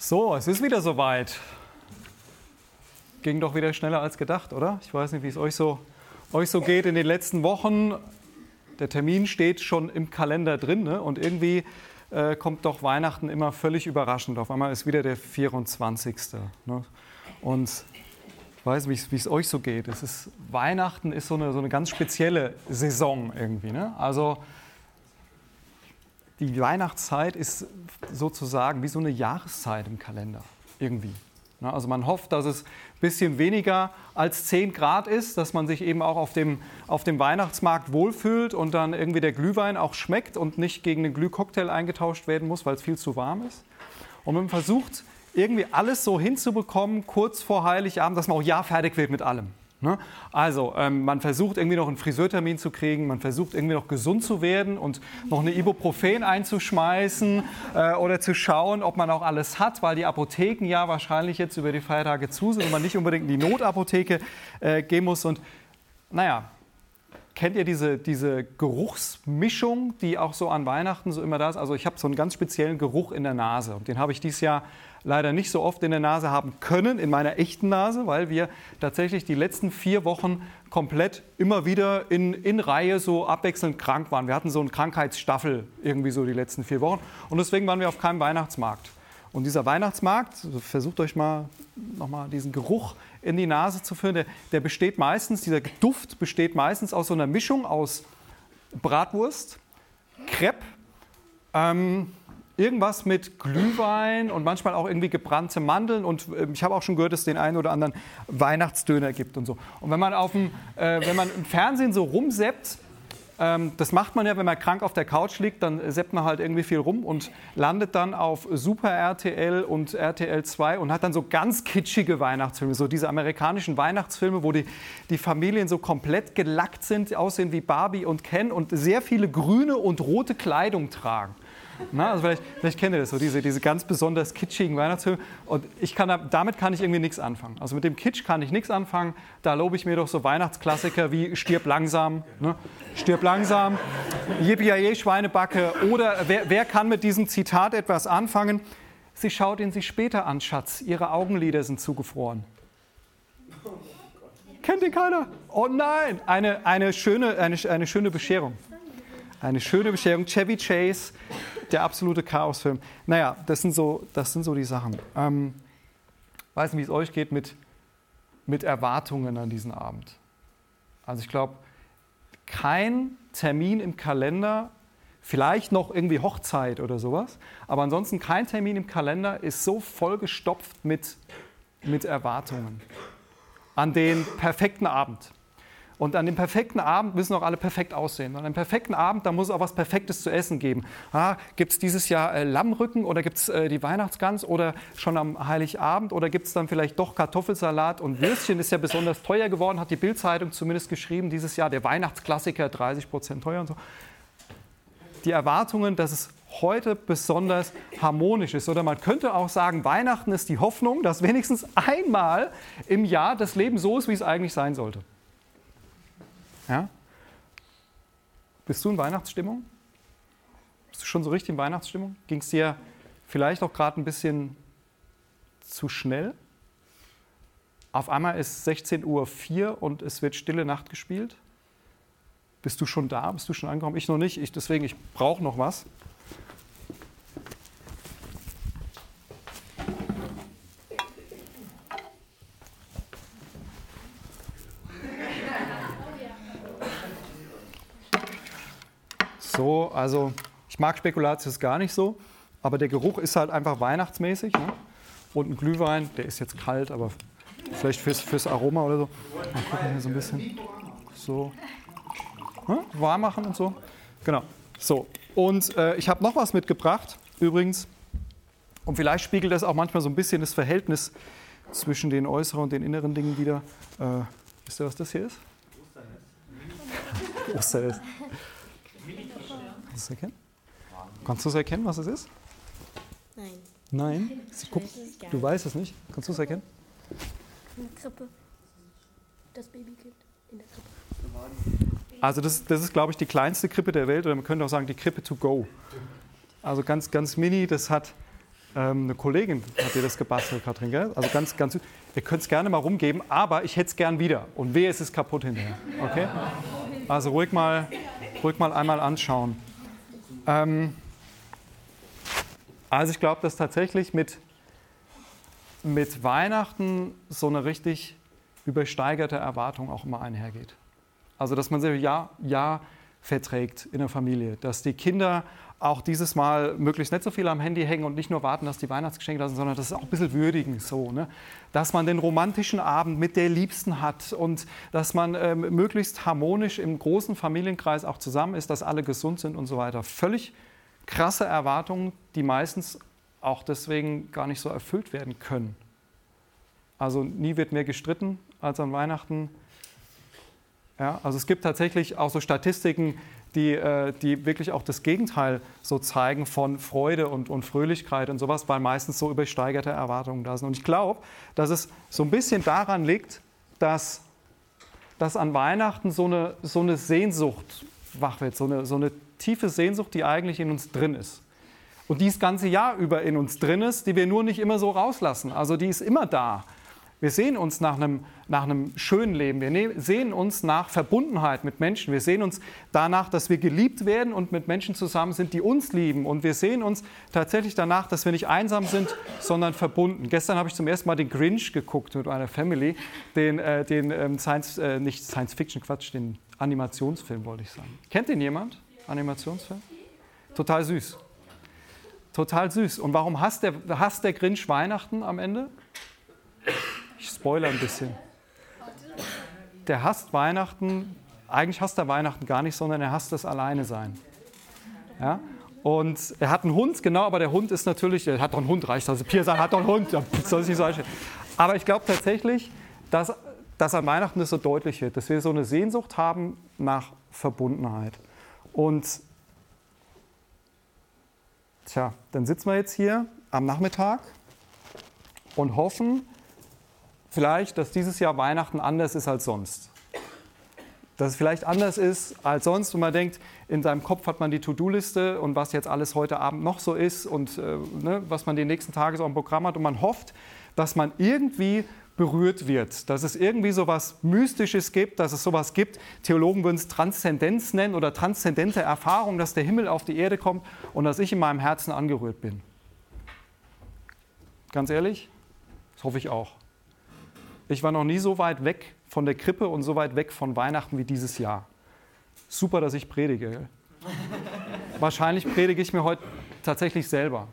So, es ist wieder soweit. Ging doch wieder schneller als gedacht, oder? Ich weiß nicht, wie es euch so geht in den letzten Wochen. Der Termin steht schon im Kalender drin, ne? Und irgendwie kommt doch Weihnachten immer völlig überraschend. Auf einmal ist wieder der 24. Ne? Und ich weiß nicht, wie es euch so geht. Weihnachten ist so eine ganz spezielle Saison irgendwie, ne? Also die Weihnachtszeit ist sozusagen wie so eine Jahreszeit im Kalender irgendwie. Also man hofft, dass es ein bisschen weniger als 10 Grad ist, dass man sich eben auch auf dem Weihnachtsmarkt wohlfühlt und dann irgendwie der Glühwein auch schmeckt und nicht gegen einen Glühcocktail eingetauscht werden muss, weil es viel zu warm ist. Und man versucht irgendwie alles so hinzubekommen, kurz vor Heiligabend, dass man auch fertig wird mit allem. Also man versucht irgendwie noch einen Friseurtermin zu kriegen, man versucht irgendwie noch gesund zu werden und noch eine Ibuprofen einzuschmeißen oder zu schauen, ob man auch alles hat, weil die Apotheken ja wahrscheinlich jetzt über die Feiertage zu sind und man nicht unbedingt in die Notapotheke gehen muss. Und kennt ihr diese Geruchsmischung, die auch so an Weihnachten so immer da ist? Also ich habe so einen ganz speziellen Geruch in der Nase und den habe ich dieses Jahr leider nicht so oft in der Nase haben können, in meiner echten Nase, weil wir tatsächlich die letzten 4 Wochen komplett immer wieder in Reihe so abwechselnd krank waren. Wir hatten so eine Krankheitsstaffel irgendwie so die letzten 4 Wochen und deswegen waren wir auf keinem Weihnachtsmarkt. Und dieser Weihnachtsmarkt, versucht euch mal nochmal diesen Geruch in die Nase zu führen, der besteht meistens, dieser Duft besteht meistens aus so einer Mischung aus Bratwurst, Crepe, irgendwas mit Glühwein und manchmal auch irgendwie gebrannte Mandeln. Und ich habe auch schon gehört, dass es den einen oder anderen Weihnachtsdöner gibt und so. Und wenn man, wenn man im Fernsehen so rumseppt, das macht man ja, wenn man krank auf der Couch liegt, dann seppt man halt irgendwie viel rum und landet dann auf Super RTL und RTL 2 und hat dann so ganz kitschige Weihnachtsfilme, so diese amerikanischen Weihnachtsfilme, wo die Familien so komplett gelackt sind, aussehen wie Barbie und Ken und sehr viele grüne und rote Kleidung tragen. Also vielleicht kennt ihr das so, diese ganz besonders kitschigen Weihnachtsfilme. Und damit kann ich irgendwie nichts anfangen. Also mit dem Kitsch kann ich nichts anfangen. Da lobe ich mir doch so Weihnachtsklassiker wie Stirb langsam, ne? Stirb langsam, Yippie-Yay, Schweinebacke. Oder wer kann mit diesem Zitat etwas anfangen? Sie schaut ihn sich später an, Schatz. Ihre Augenlider sind zugefroren. Kennt ihn keiner? Oh nein! Eine schöne Bescherung. Eine schöne Bescherung. Chevy Chase, der absolute Chaosfilm. Das sind so die Sachen. Weiß nicht, wie es euch geht mit Erwartungen an diesen Abend. Also ich glaube, kein Termin im Kalender, vielleicht noch irgendwie Hochzeit oder sowas, aber ansonsten kein Termin im Kalender ist so vollgestopft mit Erwartungen an den perfekten Abend. Und an dem perfekten Abend müssen auch alle perfekt aussehen. An einem perfekten Abend, da muss es auch was Perfektes zu essen geben. Gibt es dieses Jahr Lammrücken oder gibt es die Weihnachtsgans oder schon am Heiligabend oder gibt es dann vielleicht doch Kartoffelsalat und Würstchen? Ist ja besonders teuer geworden, hat die Bild-Zeitung zumindest geschrieben. Dieses Jahr der Weihnachtsklassiker, 30% teuer und so. Die Erwartungen, dass es heute besonders harmonisch ist. Oder man könnte auch sagen, Weihnachten ist die Hoffnung, dass wenigstens einmal im Jahr das Leben so ist, wie es eigentlich sein sollte. Ja? Bist du in Weihnachtsstimmung? Bist du schon so richtig in Weihnachtsstimmung? Ging es dir vielleicht auch gerade ein bisschen zu schnell? Auf einmal ist 16:04 Uhr und es wird Stille Nacht gespielt. Bist du schon da? Bist du schon angekommen? Ich noch nicht. Deswegen brauche noch was. So, also ich mag Spekulatius gar nicht so, aber der Geruch ist halt einfach weihnachtsmäßig. Ne? Und ein Glühwein, der ist jetzt kalt, aber vielleicht fürs Aroma oder so. Mal gucken hier so ein bisschen. So. Ne? Warm machen und so. Genau. So. Und ich habe noch was mitgebracht, übrigens. Und vielleicht spiegelt das auch manchmal so ein bisschen das Verhältnis zwischen den äußeren und den inneren Dingen wieder. Wisst ihr, was das hier ist? Osternest. Osternest. Kannst du es erkennen, was es ist? Nein. Nein? Du weißt es nicht. Kannst du es erkennen? Eine Krippe. Das Babykind in der Krippe. Also das ist, glaube ich, die kleinste Krippe der Welt. Oder man könnte auch sagen, die Krippe to go. Also ganz, ganz mini. Das hat Eine Kollegin hat dir das gebastelt, Katrin, gell? Also ganz, ganz. Ihr könnt es gerne mal rumgeben, aber ich hätte es gern wieder. Und wehe, es ist kaputt hinterher. Okay? Also ruhig mal einmal anschauen. Also ich glaube, dass tatsächlich mit Weihnachten so eine richtig übersteigerte Erwartung auch immer einhergeht. Also dass man sich ja verträgt in der Familie, dass die Kinder auch dieses Mal möglichst nicht so viel am Handy hängen und nicht nur warten, dass die Weihnachtsgeschenke da sind, sondern das ist auch ein bisschen würdigen so, ne? Dass man den romantischen Abend mit der Liebsten hat und dass man möglichst harmonisch im großen Familienkreis auch zusammen ist, dass alle gesund sind und so weiter. Völlig krasse Erwartungen, die meistens auch deswegen gar nicht so erfüllt werden können. Also nie wird mehr gestritten als an Weihnachten. Ja, also es gibt tatsächlich auch so Statistiken, die wirklich auch das Gegenteil so zeigen von Freude und Fröhlichkeit und sowas, weil meistens so übersteigerte Erwartungen da sind. Und ich glaube, dass es so ein bisschen daran liegt, dass an Weihnachten so eine Sehnsucht wach wird, so eine tiefe Sehnsucht, die eigentlich in uns drin ist. Und die das ganze Jahr über in uns drin ist, die wir nur nicht immer so rauslassen. Also die ist immer da. Wir sehen uns nach einem schönen Leben, wir sehen uns nach Verbundenheit mit Menschen, wir sehen uns danach, dass wir geliebt werden und mit Menschen zusammen sind, die uns lieben. Und wir sehen uns tatsächlich danach, dass wir nicht einsam sind, sondern verbunden. Gestern habe ich zum ersten Mal den Grinch geguckt mit einer Family, den Animationsfilm, wollte ich sagen. Kennt den jemand? Animationsfilm? Total süß. Total süß. Und warum hasst der Grinch Weihnachten am Ende? Ich spoilere ein bisschen. Der hasst Weihnachten, eigentlich hasst er Weihnachten gar nicht, sondern er hasst das Alleinesein. Ja? Und er hat einen Hund, genau, aber der Hund ist natürlich, er hat doch einen Hund, reicht also Pia sagt, hat doch einen Hund, ja, soll ich nicht so einstellen. Aber ich glaube tatsächlich, dass an Weihnachten das so deutlich wird, dass wir so eine Sehnsucht haben nach Verbundenheit. Und tja, dann sitzen wir jetzt hier am Nachmittag und hoffen, vielleicht, dass dieses Jahr Weihnachten anders ist als sonst. Dass es vielleicht anders ist als sonst und man denkt, in seinem Kopf hat man die To-Do-Liste und was jetzt alles heute Abend noch so ist und was man die nächsten Tage so am Programm hat und man hofft, dass man irgendwie berührt wird, dass es irgendwie so was Mystisches gibt, dass es so was gibt. Theologen würden es Transzendenz nennen oder transzendente Erfahrung, dass der Himmel auf die Erde kommt und dass ich in meinem Herzen angerührt bin. Ganz ehrlich, das hoffe ich auch. Ich war noch nie so weit weg von der Krippe und so weit weg von Weihnachten wie dieses Jahr. Super, dass ich predige. Wahrscheinlich predige ich mir heute tatsächlich selber.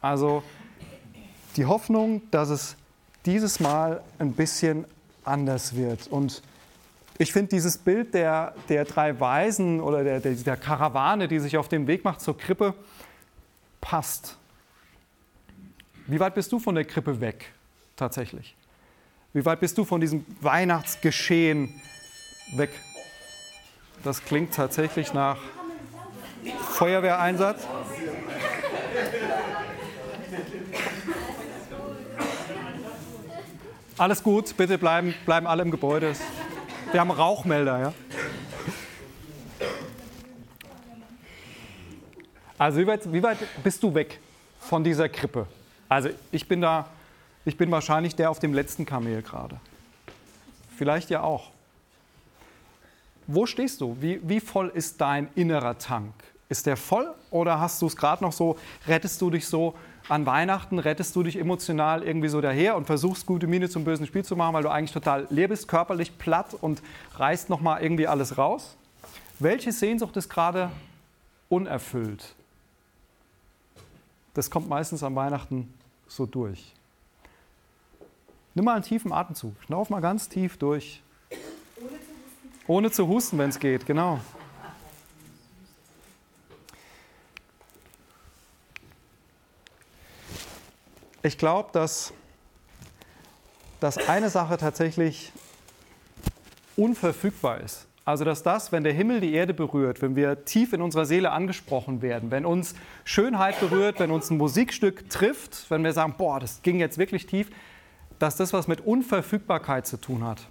Also die Hoffnung, dass es dieses Mal ein bisschen anders wird. Und ich finde dieses Bild der drei Weisen oder der Karawane, die sich auf den Weg macht zur Krippe, passt. Wie weit bist du von der Krippe weg tatsächlich? Wie weit bist du von diesem Weihnachtsgeschehen weg? Das klingt tatsächlich nach Feuerwehreinsatz. Alles gut, bitte bleiben alle im Gebäude. Wir haben Rauchmelder, ja? Also wie weit bist du weg von dieser Krippe? Also ich bin wahrscheinlich der auf dem letzten Kamel gerade. Vielleicht ja auch. Wo stehst du? Wie voll ist dein innerer Tank? Ist der voll oder hast du es gerade noch so, rettest du dich so an Weihnachten, rettest du dich emotional irgendwie so daher und versuchst gute Miene zum bösen Spiel zu machen, weil du eigentlich total leer bist, körperlich platt und reißt nochmal irgendwie alles raus? Welche Sehnsucht ist gerade unerfüllt? Das kommt meistens an Weihnachten so durch. Nimm mal einen tiefen Atemzug. Schnauf mal ganz tief durch. Ohne zu husten, wenn es geht, genau. Ich glaube, dass eine Sache tatsächlich unverfügbar ist. Also dass wenn der Himmel die Erde berührt, wenn wir tief in unserer Seele angesprochen werden, wenn uns Schönheit berührt, wenn uns ein Musikstück trifft, wenn wir sagen, boah, das ging jetzt wirklich tief, dass das was mit Unverfügbarkeit zu tun hat.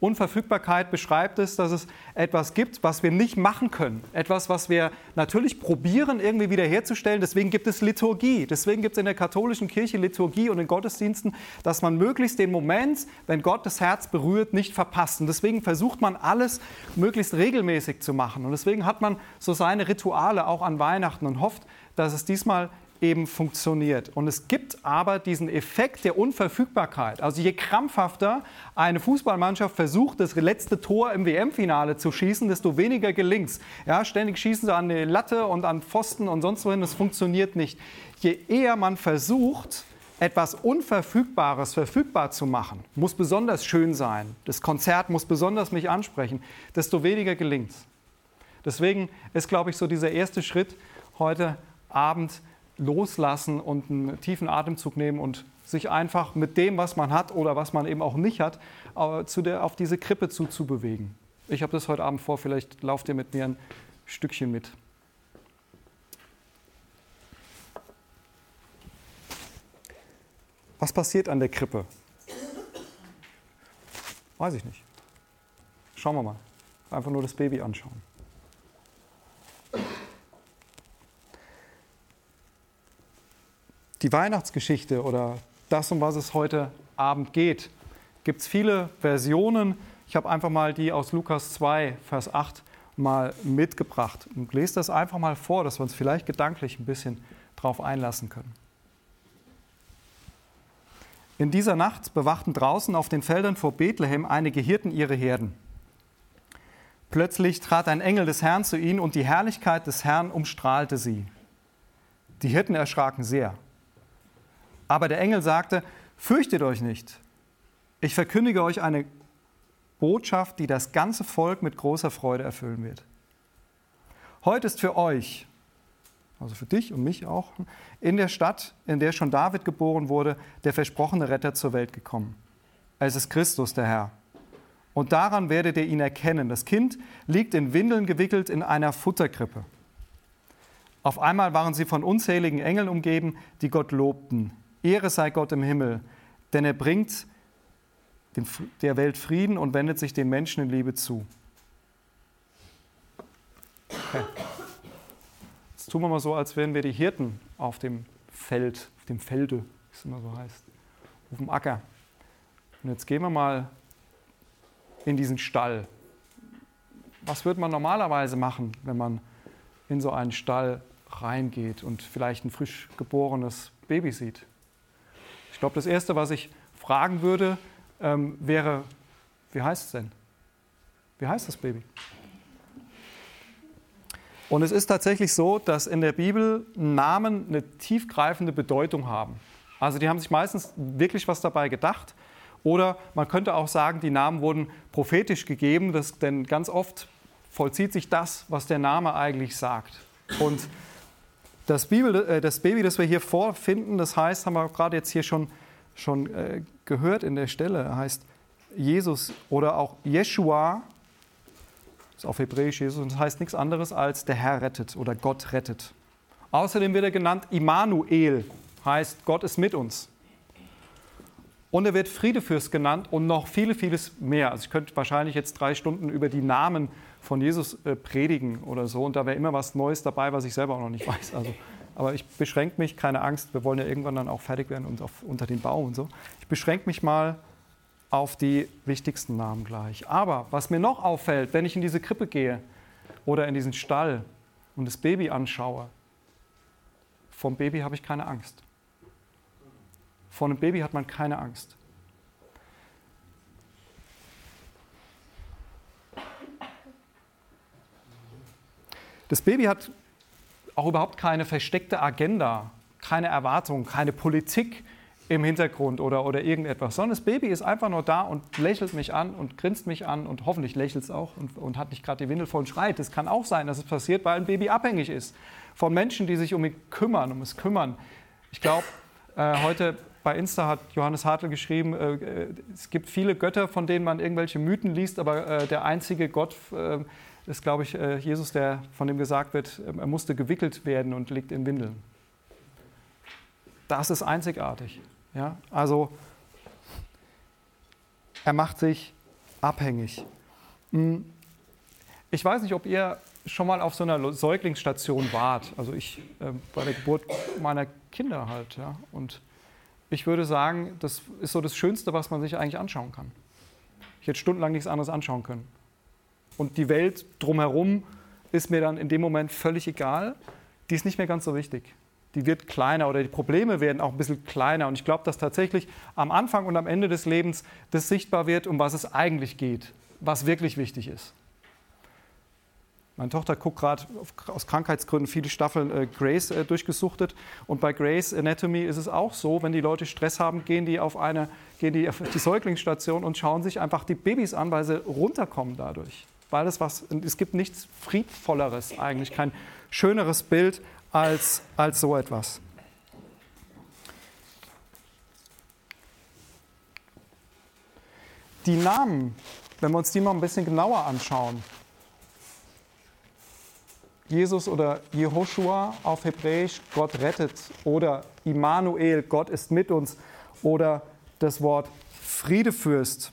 Unverfügbarkeit beschreibt es, dass es etwas gibt, was wir nicht machen können. Etwas, was wir natürlich probieren, irgendwie wiederherzustellen. Deswegen gibt es Liturgie. Deswegen gibt es in der katholischen Kirche Liturgie und in Gottesdiensten, dass man möglichst den Moment, wenn Gott das Herz berührt, nicht verpasst. Und deswegen versucht man alles möglichst regelmäßig zu machen. Und deswegen hat man so seine Rituale auch an Weihnachten und hofft, dass es diesmal eben funktioniert. Und es gibt aber diesen Effekt der Unverfügbarkeit. Also je krampfhafter eine Fußballmannschaft versucht, das letzte Tor im WM-Finale zu schießen, desto weniger gelingt's. Ja, ständig schießen sie an die Latte und an Pfosten und sonst wohin, das funktioniert nicht. Je eher man versucht, etwas Unverfügbares verfügbar zu machen, muss besonders schön sein, das Konzert muss besonders mich ansprechen, desto weniger gelingt's. Deswegen ist, glaube ich, so dieser erste Schritt heute Abend, loslassen und einen tiefen Atemzug nehmen und sich einfach mit dem, was man hat oder was man eben auch nicht hat, auf diese Krippe zuzubewegen. Ich habe das heute Abend vor, vielleicht lauft ihr mit mir ein Stückchen mit. Was passiert an der Krippe? Weiß ich nicht. Schauen wir mal. Einfach nur das Baby anschauen. Die Weihnachtsgeschichte oder das, um was es heute Abend geht, gibt es viele Versionen. Ich habe einfach mal die aus Lukas 2, Vers 8 mal mitgebracht und lese das einfach mal vor, dass wir uns vielleicht gedanklich ein bisschen drauf einlassen können. In dieser Nacht bewachten draußen auf den Feldern vor Bethlehem einige Hirten ihre Herden. Plötzlich trat ein Engel des Herrn zu ihnen und die Herrlichkeit des Herrn umstrahlte sie. Die Hirten erschraken sehr. Aber der Engel sagte, fürchtet euch nicht. Ich verkündige euch eine Botschaft, die das ganze Volk mit großer Freude erfüllen wird. Heute ist für euch, also für dich und mich auch, in der Stadt, in der schon David geboren wurde, der versprochene Retter zur Welt gekommen. Es ist Christus, der Herr. Und daran werdet ihr ihn erkennen. Das Kind liegt in Windeln gewickelt in einer Futterkrippe. Auf einmal waren sie von unzähligen Engeln umgeben, die Gott lobten. Ehre sei Gott im Himmel, denn er bringt der Welt Frieden und wendet sich den Menschen in Liebe zu. Okay. Jetzt tun wir mal so, als wären wir die Hirten auf dem Feld, auf dem Felde, wie es immer so heißt, auf dem Acker. Und jetzt gehen wir mal in diesen Stall. Was würde man normalerweise machen, wenn man in so einen Stall reingeht und vielleicht ein frisch geborenes Baby sieht? Ich glaube, das Erste, was ich fragen würde, wäre, wie heißt es denn? Wie heißt das Baby? Und es ist tatsächlich so, dass in der Bibel Namen eine tiefgreifende Bedeutung haben. Also die haben sich meistens wirklich was dabei gedacht. Oder man könnte auch sagen, die Namen wurden prophetisch gegeben, denn ganz oft vollzieht sich das, was der Name eigentlich sagt. Und das Baby, das wir hier vorfinden, das heißt, haben wir gerade jetzt hier schon gehört in der Stelle, heißt Jesus oder auch Jeschua, ist auf Hebräisch Jesus, und das heißt nichts anderes als der Herr rettet oder Gott rettet. Außerdem wird er genannt Immanuel, heißt Gott ist mit uns. Und er wird Friedefürst genannt und noch vieles mehr. Also ich könnte wahrscheinlich jetzt 3 Stunden über die Namen von Jesus predigen oder so. Und da wäre immer was Neues dabei, was ich selber auch noch nicht weiß. Also, aber ich beschränke mich, keine Angst, wir wollen ja irgendwann dann auch fertig werden und unter den Baum und so. Ich beschränke mich mal auf die wichtigsten Namen gleich. Aber was mir noch auffällt, wenn ich in diese Krippe gehe oder in diesen Stall und das Baby anschaue, vom Baby habe ich keine Angst. Vor einem Baby hat man keine Angst. Das Baby hat auch überhaupt keine versteckte Agenda, keine Erwartung, keine Politik im Hintergrund oder irgendetwas, sondern das Baby ist einfach nur da und lächelt mich an und grinst mich an und hoffentlich lächelt es auch und hat nicht gerade die Windel voll und schreit. Es kann auch sein, dass es passiert, weil ein Baby abhängig ist von Menschen, die sich um es kümmern. Ich glaube, heute bei Insta hat Johannes Hartl geschrieben, es gibt viele Götter, von denen man irgendwelche Mythen liest, aber der einzige Gott ist, glaube ich, Jesus, der von dem gesagt wird, er musste gewickelt werden und liegt in Windeln. Das ist einzigartig. Ja? Also er macht sich abhängig. Ich weiß nicht, ob ihr schon mal auf so einer Säuglingsstation wart. Also ich bei der Geburt meiner Kinder halt. Ja. Und ich würde sagen, das ist so das Schönste, was man sich eigentlich anschauen kann. Ich hätte stundenlang nichts anderes anschauen können. Und die Welt drumherum ist mir dann in dem Moment völlig egal. Die ist nicht mehr ganz so wichtig. Die wird kleiner oder die Probleme werden auch ein bisschen kleiner. Und ich glaube, dass tatsächlich am Anfang und am Ende des Lebens das sichtbar wird, um was es eigentlich geht, was wirklich wichtig ist. Meine Tochter guckt gerade aus Krankheitsgründen viele Staffeln Grace durchgesuchtet. Und bei Grace Anatomy ist es auch so, wenn die Leute Stress haben, gehen die auf die Säuglingsstation und schauen sich einfach die Babys an, weil sie runterkommen dadurch. Weil es gibt nichts Friedvolleres eigentlich, kein schöneres Bild als so etwas. Die Namen, wenn wir uns die mal ein bisschen genauer anschauen. Jesus oder Jehoshua auf Hebräisch, Gott rettet, oder Immanuel, Gott ist mit uns, oder das Wort Friedefürst.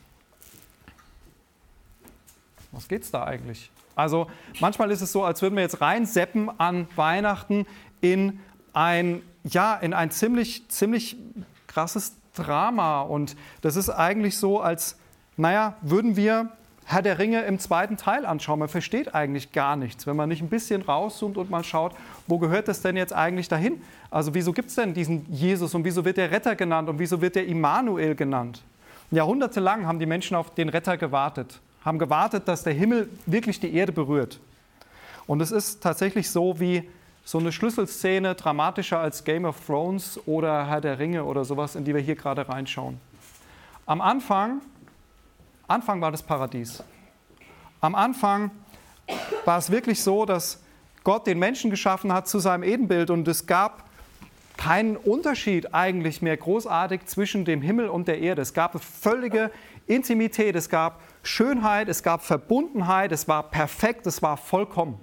Was geht's da eigentlich? Also manchmal ist es so, als würden wir jetzt reinseppen an Weihnachten in ein ziemlich krasses Drama. Und das ist eigentlich so, als würden wir Herr der Ringe im zweiten Teil anschauen. Man versteht eigentlich gar nichts, wenn man nicht ein bisschen rauszoomt und mal schaut, wo gehört das denn jetzt eigentlich dahin? Also wieso gibt es denn diesen Jesus und wieso wird der Retter genannt und wieso wird der Immanuel genannt? Jahrhundertelang haben die Menschen auf den Retter gewartet, haben gewartet, dass der Himmel wirklich die Erde berührt. Und es ist tatsächlich so wie so eine Schlüsselszene, dramatischer als Game of Thrones oder Herr der Ringe oder sowas, in die wir hier gerade reinschauen. Am Anfang war das Paradies. Am Anfang war es wirklich so, dass Gott den Menschen geschaffen hat zu seinem Ebenbild und es gab keinen Unterschied eigentlich mehr großartig zwischen dem Himmel und der Erde. Es gab eine völlige Intimität, es gab Schönheit, es gab Verbundenheit, es war perfekt, es war vollkommen.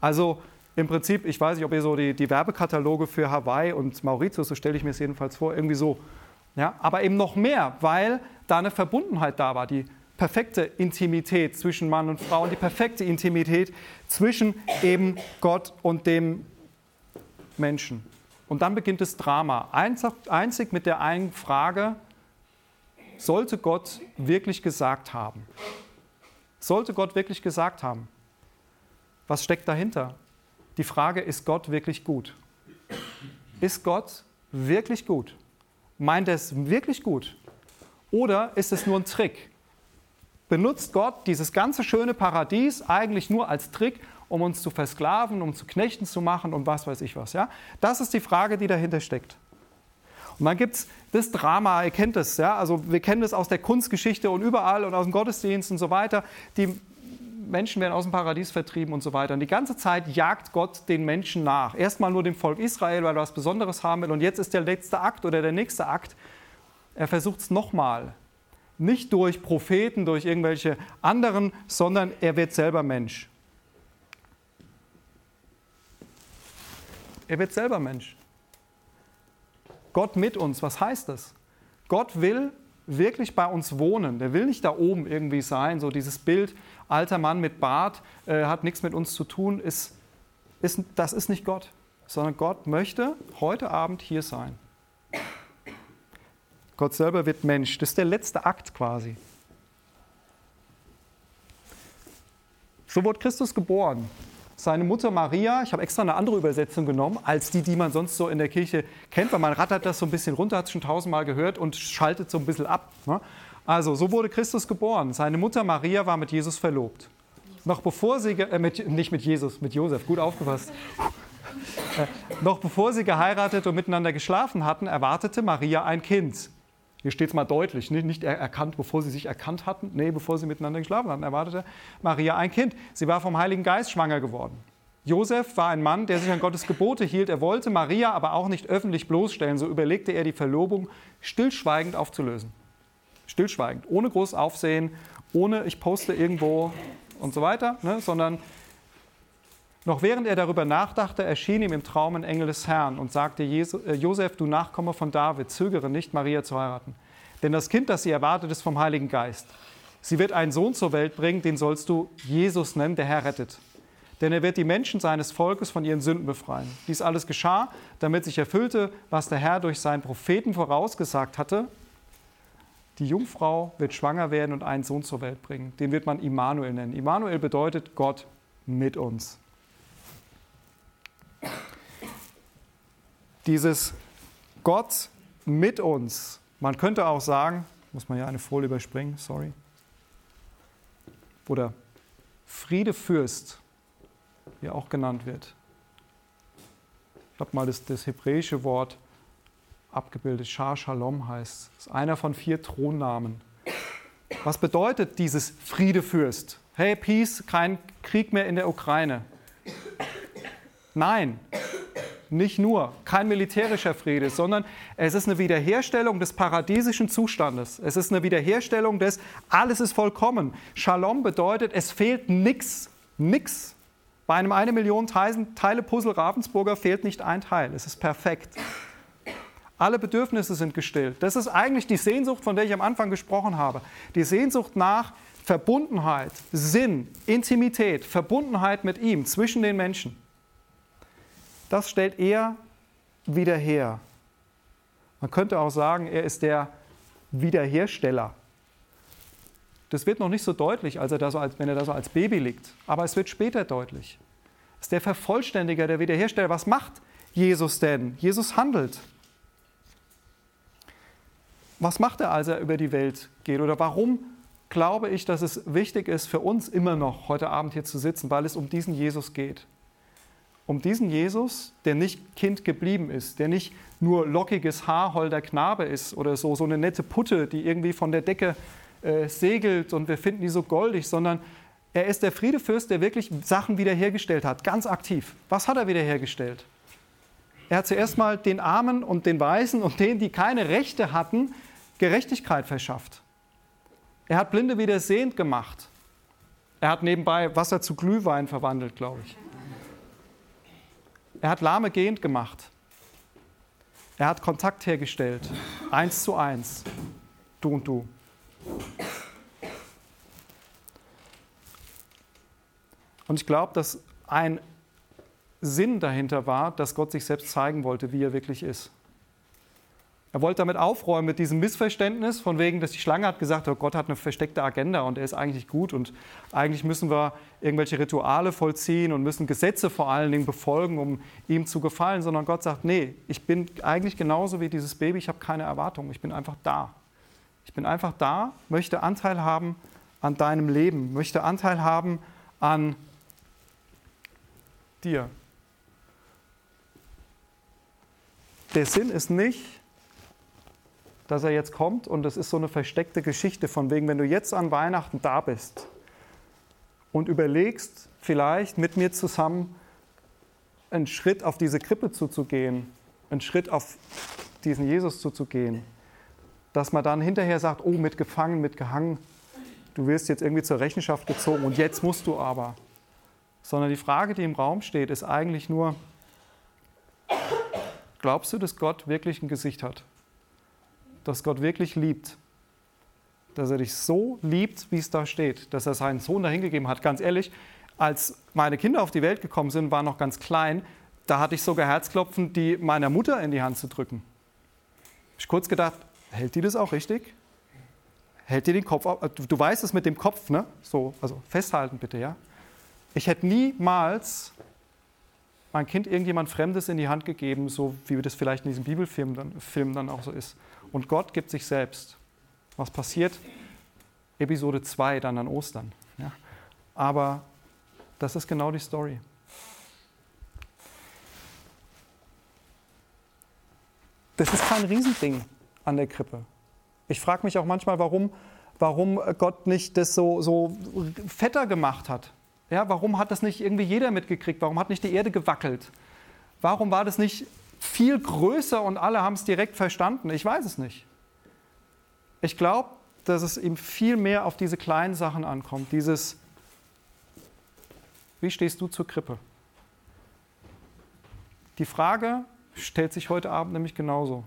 Also im Prinzip, ich weiß nicht, ob ihr so die Werbekataloge für Hawaii und Mauritius, so stelle ich mir es jedenfalls vor, irgendwie so. Ja, aber eben noch mehr, weil da eine Verbundenheit da war, die perfekte Intimität zwischen Mann und Frau und die perfekte Intimität zwischen eben Gott und dem Menschen. Und dann beginnt das Drama, einzig mit der einen Frage, sollte Gott wirklich gesagt haben? Sollte Gott wirklich gesagt haben? Was steckt dahinter? Die Frage, ist Gott wirklich gut? Ist Gott wirklich gut? Meint er es wirklich gut? Oder ist es nur ein Trick? Benutzt Gott dieses ganze schöne Paradies eigentlich nur als Trick, um uns zu versklaven, um zu Knechten zu machen und was weiß ich was? Ja? Das ist die Frage, die dahinter steckt. Und dann gibt es das Drama, ihr kennt es. Ja? Also wir kennen das aus der Kunstgeschichte und überall und aus dem Gottesdienst und so weiter. Die Menschen werden aus dem Paradies vertrieben und so weiter. Und die ganze Zeit jagt Gott den Menschen nach. Erstmal nur dem Volk Israel, weil er was Besonderes haben will. Und jetzt ist der letzte Akt oder der nächste Akt. Er versucht es nochmal. Nicht durch Propheten, durch irgendwelche anderen, sondern er wird selber Mensch. Er wird selber Mensch. Gott mit uns, was heißt das? Gott will wirklich bei uns wohnen. Der will nicht da oben irgendwie sein, so dieses Bild, alter Mann mit Bart, hat nichts mit uns zu tun, das ist nicht Gott, sondern Gott möchte heute Abend hier sein. Gott selber wird Mensch, das ist der letzte Akt quasi. So wurde Christus geboren. Seine Mutter Maria, ich habe extra eine andere Übersetzung genommen, als die man sonst so in der Kirche kennt, weil man rattert das so ein bisschen runter, hat es schon 1000-mal gehört und schaltet so ein bisschen ab. Ne? Also, so wurde Christus geboren. Seine Mutter Maria war mit Jesus verlobt. Noch bevor sie, mit Josef, gut aufgepasst. Noch bevor sie geheiratet und miteinander geschlafen hatten, erwartete Maria ein Kind. Hier steht es mal deutlich, nicht erkannt, bevor sie sich erkannt hatten, bevor sie miteinander geschlafen hatten, erwartete Maria ein Kind. Sie war vom Heiligen Geist schwanger geworden. Josef war ein Mann, der sich an Gottes Gebote hielt. Er wollte Maria aber auch nicht öffentlich bloßstellen. So überlegte er, die Verlobung stillschweigend aufzulösen. Stillschweigend, ohne großes Aufsehen, ohne ich poste irgendwo und so weiter, sondern noch während er darüber nachdachte, erschien ihm im Traum ein Engel des Herrn und sagte, Josef, du Nachkomme von David, zögere nicht, Maria zu heiraten. Denn das Kind, das sie erwartet, ist vom Heiligen Geist. Sie wird einen Sohn zur Welt bringen, den sollst du Jesus nennen, der Herr rettet. Denn er wird die Menschen seines Volkes von ihren Sünden befreien. Dies alles geschah, damit sich erfüllte, was der Herr durch seinen Propheten vorausgesagt hatte. Die Jungfrau wird schwanger werden und einen Sohn zur Welt bringen. Den wird man Immanuel nennen. Immanuel bedeutet Gott mit uns. Dieses Gott mit uns, man könnte auch sagen, muss man ja eine Folie überspringen, sorry. Oder Friede Fürst, wie er auch genannt wird. Ich habe mal das hebräische Wort abgebildet, Schar Shalom heißt. Das ist einer von 4 Thronnamen. Was bedeutet dieses Friede Fürst? Hey, Peace, kein Krieg mehr in der Ukraine. Nein, nicht nur, kein militärischer Friede, sondern es ist eine Wiederherstellung des paradiesischen Zustandes. Es ist eine Wiederherstellung des, alles ist vollkommen. Shalom bedeutet, es fehlt nichts. Bei einem 1 Million Teile Puzzle Ravensburger fehlt nicht ein Teil. Es ist perfekt. Alle Bedürfnisse sind gestillt. Das ist eigentlich die Sehnsucht, von der ich am Anfang gesprochen habe. Die Sehnsucht nach Verbundenheit, Sinn, Intimität, Verbundenheit mit ihm, zwischen den Menschen. Das stellt er wieder her. Man könnte auch sagen, er ist der Wiederhersteller. Das wird noch nicht so deutlich, wenn er da so als Baby liegt. Aber es wird später deutlich. Das ist der Vervollständiger, der Wiederhersteller. Was macht Jesus denn? Jesus handelt. Was macht er, als er über die Welt geht? Oder warum glaube ich, dass es wichtig ist, für uns immer noch heute Abend hier zu sitzen? Weil es um diesen Jesus geht. Um diesen Jesus, der nicht Kind geblieben ist, der nicht nur lockiges Haar, holder Knabe ist oder so eine nette Putte, die irgendwie von der Decke segelt und wir finden die so goldig, sondern er ist der Friedefürst, der wirklich Sachen wiederhergestellt hat, ganz aktiv. Was hat er wiederhergestellt? Er hat zuerst mal den Armen und den Weißen und denen, die keine Rechte hatten, Gerechtigkeit verschafft. Er hat Blinde wieder sehend gemacht. Er hat nebenbei Wasser zu Glühwein verwandelt, glaube ich. Er hat Lahme gehend gemacht. Er hat Kontakt hergestellt. 1:1. Du und du. Und ich glaube, dass ein Sinn dahinter war, dass Gott sich selbst zeigen wollte, wie er wirklich ist. Er wollte damit aufräumen, mit diesem Missverständnis, von wegen, dass die Schlange hat gesagt, oh, Gott hat eine versteckte Agenda und er ist eigentlich gut und eigentlich müssen wir irgendwelche Rituale vollziehen und müssen Gesetze vor allen Dingen befolgen, um ihm zu gefallen, sondern Gott sagt, nee, ich bin eigentlich genauso wie dieses Baby, ich habe keine Erwartungen, ich bin einfach da. Ich bin einfach da, möchte Anteil haben an deinem Leben, möchte Anteil haben an dir. Der Sinn ist nicht, dass er jetzt kommt und das ist so eine versteckte Geschichte von wegen, wenn du jetzt an Weihnachten da bist und überlegst, vielleicht mit mir zusammen einen Schritt auf diese Krippe zuzugehen, einen Schritt auf diesen Jesus zuzugehen, dass man dann hinterher sagt, oh, mitgefangen, mitgehangen, du wirst jetzt irgendwie zur Rechenschaft gezogen und jetzt musst du aber. Sondern die Frage, die im Raum steht, ist eigentlich nur, glaubst du, dass Gott wirklich ein Gesicht hat? Dass Gott wirklich liebt, dass er dich so liebt, wie es da steht, dass er seinen Sohn dahingegeben hat. Ganz ehrlich, als meine Kinder auf die Welt gekommen sind, waren noch ganz klein, da hatte ich sogar Herzklopfen, die meiner Mutter in die Hand zu drücken. Ich habe kurz gedacht, hält die das auch richtig? Hält die den Kopf auf? Du weißt es mit dem Kopf, ne? So, also festhalten bitte, ja? Ich hätte niemals mein Kind irgendjemand Fremdes in die Hand gegeben, so wie das vielleicht in diesem Bibelfilm dann auch so ist. Und Gott gibt sich selbst. Was passiert? Episode 2 dann an Ostern. Ja. Aber das ist genau die Story. Das ist kein Riesending an der Krippe. Ich frage mich auch manchmal, warum Gott nicht das so fetter gemacht hat. Ja, warum hat das nicht irgendwie jeder mitgekriegt? Warum hat nicht die Erde gewackelt? Warum war das nicht viel größer und alle haben es direkt verstanden? Ich weiß es nicht. Ich glaube, dass es ihm viel mehr auf diese kleinen Sachen ankommt. Dieses, wie stehst du zur Krippe? Die Frage stellt sich heute Abend nämlich genauso.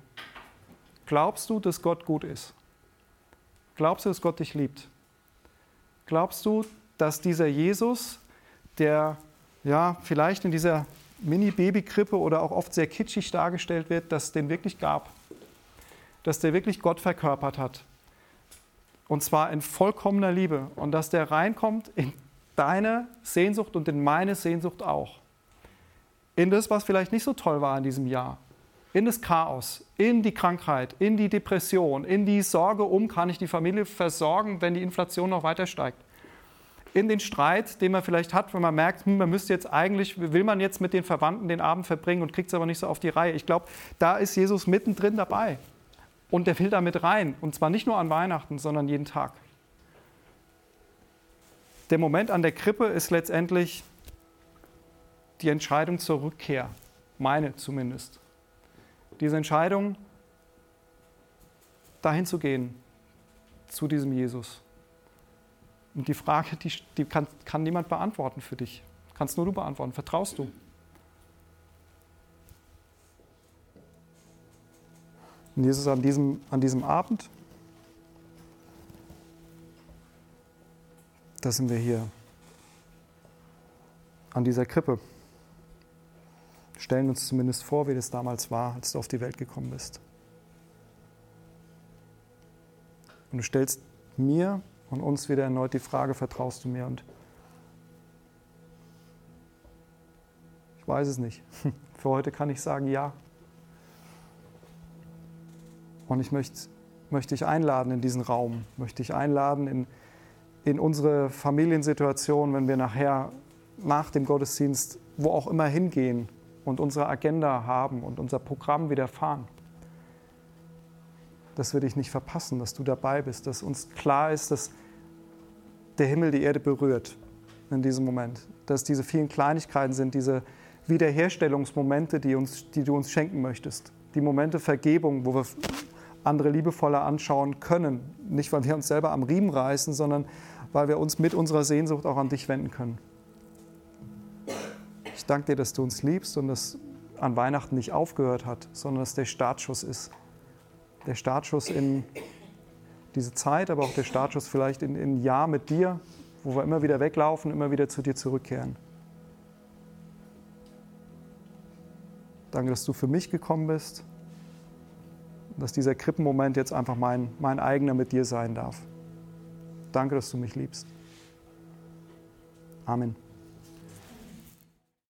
Glaubst du, dass Gott gut ist? Glaubst du, dass Gott dich liebt? glaubst du, dass dieser Jesus, der ja vielleicht in dieser Mini-Baby-Krippe oder auch oft sehr kitschig dargestellt wird, dass es den wirklich gab, dass der wirklich Gott verkörpert hat und zwar in vollkommener Liebe und dass der reinkommt in deine Sehnsucht und in meine Sehnsucht auch, in das, was vielleicht nicht so toll war in diesem Jahr, in das Chaos, in die Krankheit, in die Depression, in die Sorge um, kann ich die Familie versorgen, wenn die Inflation noch weiter steigt, in den Streit, den man vielleicht hat, wenn man merkt, man müsste jetzt eigentlich, will man jetzt mit den Verwandten den Abend verbringen und kriegt es aber nicht so auf die Reihe. Ich glaube, da ist Jesus mittendrin dabei und der will da mit rein und zwar nicht nur an Weihnachten, sondern jeden Tag. Der Moment an der Krippe ist letztendlich die Entscheidung zur Rückkehr, meine zumindest. Diese Entscheidung, dahin zu gehen, zu diesem Jesus. Und die Frage, die kann niemand beantworten für dich. Kannst nur du beantworten. Vertraust du? Und Jesus an diesem Abend, da sind wir hier, an dieser Krippe. Wir stellen uns zumindest vor, wie das damals war, als du auf die Welt gekommen bist. Und du stellst mir und uns wieder erneut die Frage, vertraust du mir? Und ich weiß es nicht. Für heute kann ich sagen, ja. Und ich möchte dich einladen in diesen Raum, möchte dich einladen in unsere Familiensituation, wenn wir nachher nach dem Gottesdienst wo auch immer hingehen und unsere Agenda haben und unser Programm wieder fahren. Dass wir dich nicht verpassen, dass du dabei bist, dass uns klar ist, dass der Himmel die Erde berührt in diesem Moment, dass diese vielen Kleinigkeiten sind, diese Wiederherstellungsmomente, die du uns schenken möchtest, die Momente Vergebung, wo wir andere liebevoller anschauen können, nicht weil wir uns selber am Riemen reißen, sondern weil wir uns mit unserer Sehnsucht auch an dich wenden können. Ich danke dir, dass du uns liebst und dass an Weihnachten nicht aufgehört hat, sondern dass der Startschuss ist. Der Startschuss in diese Zeit, aber auch der Startschuss vielleicht in ein Jahr mit dir, wo wir immer wieder weglaufen, immer wieder zu dir zurückkehren. Danke, dass du für mich gekommen bist, dass dieser Krippenmoment jetzt einfach mein eigener mit dir sein darf. Danke, dass du mich liebst. Amen.